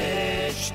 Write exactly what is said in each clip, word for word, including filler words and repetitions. H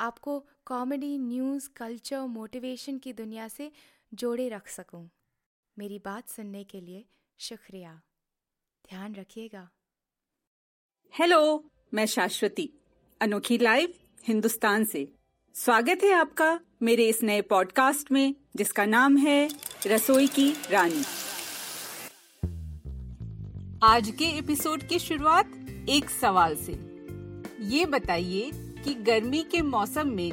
आपको comedy, news, culture, motivation की दुनिया से जोड़े रख सकूं। मेरी बात सुनने के लिए शुक्रिया। ध्यान रखिएगा। हेलो, मैं शाश्वती अनोखी लाइव हिंदुस्तान से। स्वागत है आपका मेरे इस नए पॉडकास्ट में, जिसका नाम है रसोई की रानी। आज के एपिसोड की शुरुआत एक सवाल से। ये बताइए कि गर्मी के मौसम में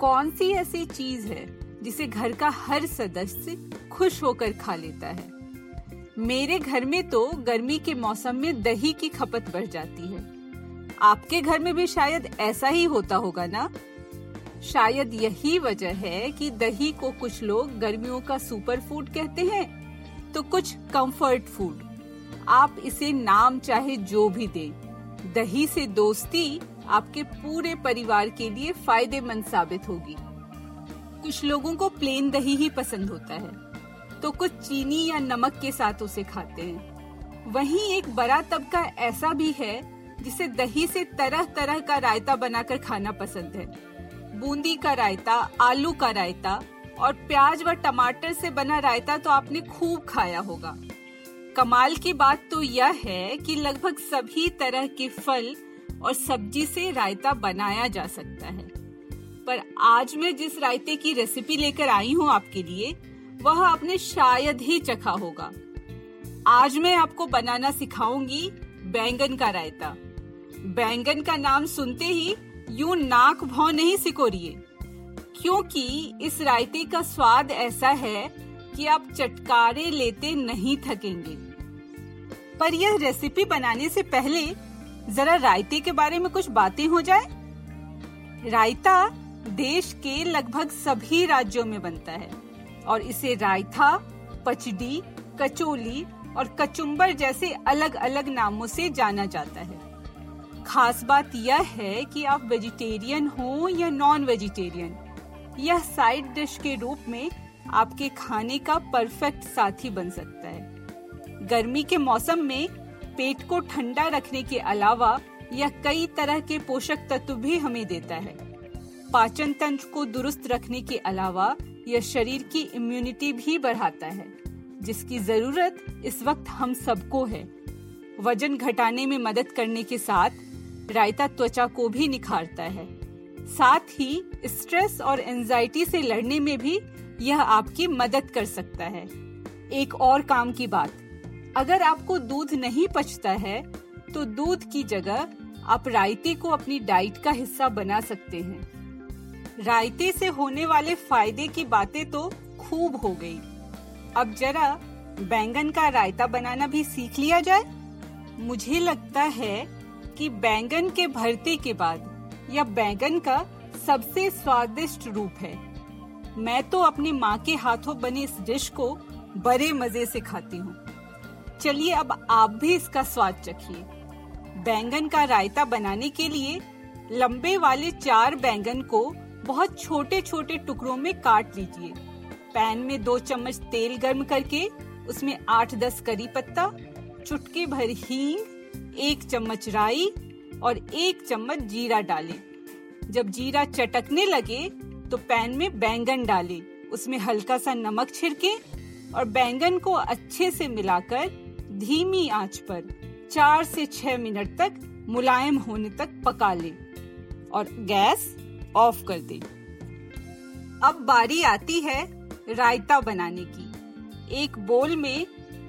कौन सी ऐसी चीज है जिसे घर का हर सदस्य खुश होकर खा लेता है। मेरे घर में तो गर्मी के मौसम में दही की खपत बढ़ जाती है। आपके घर में भी शायद ऐसा ही होता होगा ना। शायद यही वजह है कि दही को कुछ लोग गर्मियों का सुपर फूड कहते हैं, तो कुछ कंफर्ट फूड। आप इसे नाम चाहे जो भी दें, दही से दोस्ती आपके पूरे परिवार के लिए फायदेमंद साबित होगी। कुछ लोगों को प्लेन दही ही पसंद होता है, तो कुछ चीनी या नमक के साथ उसे खाते हैं। वहीं एक बड़ा तबका ऐसा भी है जिसे दही से तरह तरह का रायता बनाकर खाना पसंद है। बूंदी का रायता, आलू का रायता और प्याज व टमाटर से बना रायता तो आपने खूब खाया होगा। कमाल की बात तो यह है कि लगभग सभी तरह के फल और सब्जी से रायता बनाया जा सकता है। पर आज मैं जिस रायते की रेसिपी लेकर आई हूँ आपके लिए, वह आपने शायद ही चखा होगा। आज मैं आपको बनाना सिखाऊंगी बैंगन का रायता। बैंगन का नाम सुनते ही यूं नाक भौं नहीं सिकोड़िए, क्योंकि इस रायते का स्वाद ऐसा है कि आप चटकारे लेते नहीं थकेंगे। पर यह रेसिपी बनाने से पहले जरा रायते के बारे में कुछ बातें हो जाए। रायता देश के लगभग सभी राज्यों में बनता है और इसे रायता, पचड़ी, कचोली और कचुम्बर जैसे अलग अलग नामों से जाना जाता है। खास बात यह है कि आप वेजिटेरियन हो या नॉन वेजिटेरियन, यह साइड डिश के रूप में आपके खाने का परफेक्ट साथी बन सकता है। गर्मी के मौसम में पेट को ठंडा रखने के अलावा यह कई तरह के पोषक तत्व भी हमें देता है। पाचन तंत्र को दुरुस्त रखने के अलावा यह शरीर की इम्यूनिटी भी बढ़ाता है, जिसकी जरूरत इस वक्त हम सबको है। वजन घटाने में मदद करने के साथ रायता त्वचा को भी निखारता है। साथ ही स्ट्रेस और एंजाइटी से लड़ने में भी यह आपकी मदद कर सकता है। एक और काम की बात, अगर आपको दूध नहीं पचता है तो दूध की जगह आप रायते को अपनी डाइट का हिस्सा बना सकते हैं। रायते से होने वाले फायदे की बातें तो खूब हो गई। अब जरा बैंगन का रायता बनाना भी सीख लिया जाए। मुझे लगता है कि बैंगन के भरते के बाद यह बैंगन का सबसे स्वादिष्ट रूप है। मैं तो अपनी माँ के हाथों बने इस डिश को बड़े मजे से खाती हूँ। चलिए अब आप भी इसका स्वाद चखिए। बैंगन का रायता बनाने के लिए लंबे वाले चार बैंगन को बहुत छोटे छोटे टुकड़ों में काट लीजिए। पैन में दो चम्मच तेल गर्म करके उसमें आठ दस करी पत्ता, चुटकी भर हींग, एक चम्मच राई और एक चम्मच जीरा डालें। जब जीरा चटकने लगे तो पैन में बैंगन डालें, उसमें हल्का सा नमक छिड़के और बैंगन को अच्छे से मिलाकर धीमी आंच पर चार से छह मिनट तक मुलायम होने तक पका लें और गैस ऑफ कर दें। अब बारी आती है रायता बनाने की। एक बोल में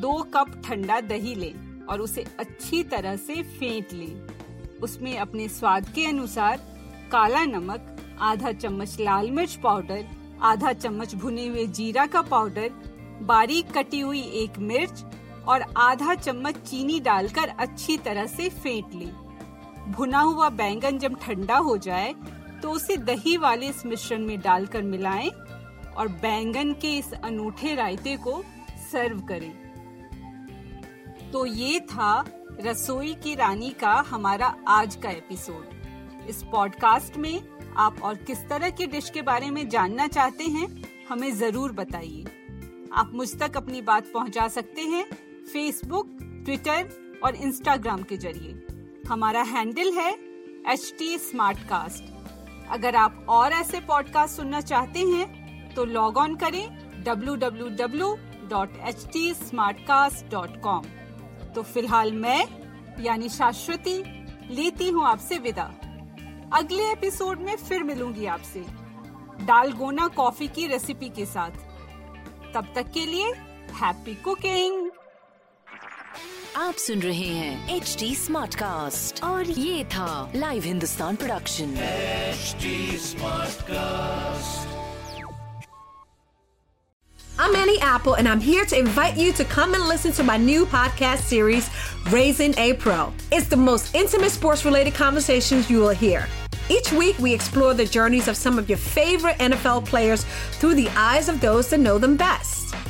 दो कप ठंडा दही लें और उसे अच्छी तरह से फेंट लें। उसमें अपने स्वाद के अनुसार काला नमक, आधा चम्मच लाल मिर्च पाउडर, आधा चम्मच भुने हुए जीरा का पाउडर, बारीक कटी हुई एक मिर्च और आधा चम्मच चीनी डालकर अच्छी तरह से फेंट लें। भुना हुआ बैंगन जब ठंडा हो जाए तो उसे दही वाले इस मिश्रण में डालकर मिलाएं और बैंगन के इस अनूठे रायते को सर्व करें। तो ये था रसोई की रानी का हमारा आज का एपिसोड। इस पॉडकास्ट में आप और किस तरह की डिश के बारे में जानना चाहते हैं हमें जरूर बताइए। आप मुझ तक अपनी बात पहुंचा सकते हैं फेसबुक, ट्विटर और इंस्टाग्राम के जरिए। हमारा हैंडल है एच टी स्मार्टकास्ट। अगर आप और ऐसे पॉडकास्ट सुनना चाहते हैं तो लॉग ऑन करें W W W dot H T smartcast dot com. तो फिलहाल मैं यानी शाश्वती लेती हूँ आपसे विदा। अगले एपिसोड में फिर मिलूंगी आपसे डालगोना कॉफी की रेसिपी के साथ। तब तक के लिए हैप्पी कुकिंग। आप सुन रहे हैं एच टी स्मार्टकास्ट और ये था live Hindustan production H T smartcast. I'm Annie Apple, and I'm here to invite you to come and listen to my new podcast series, Raising a Pro. It's the most intimate sports-related conversations you will hear. Each week, we explore the journeys of some of your favorite N F L players through the eyes of those that know them best.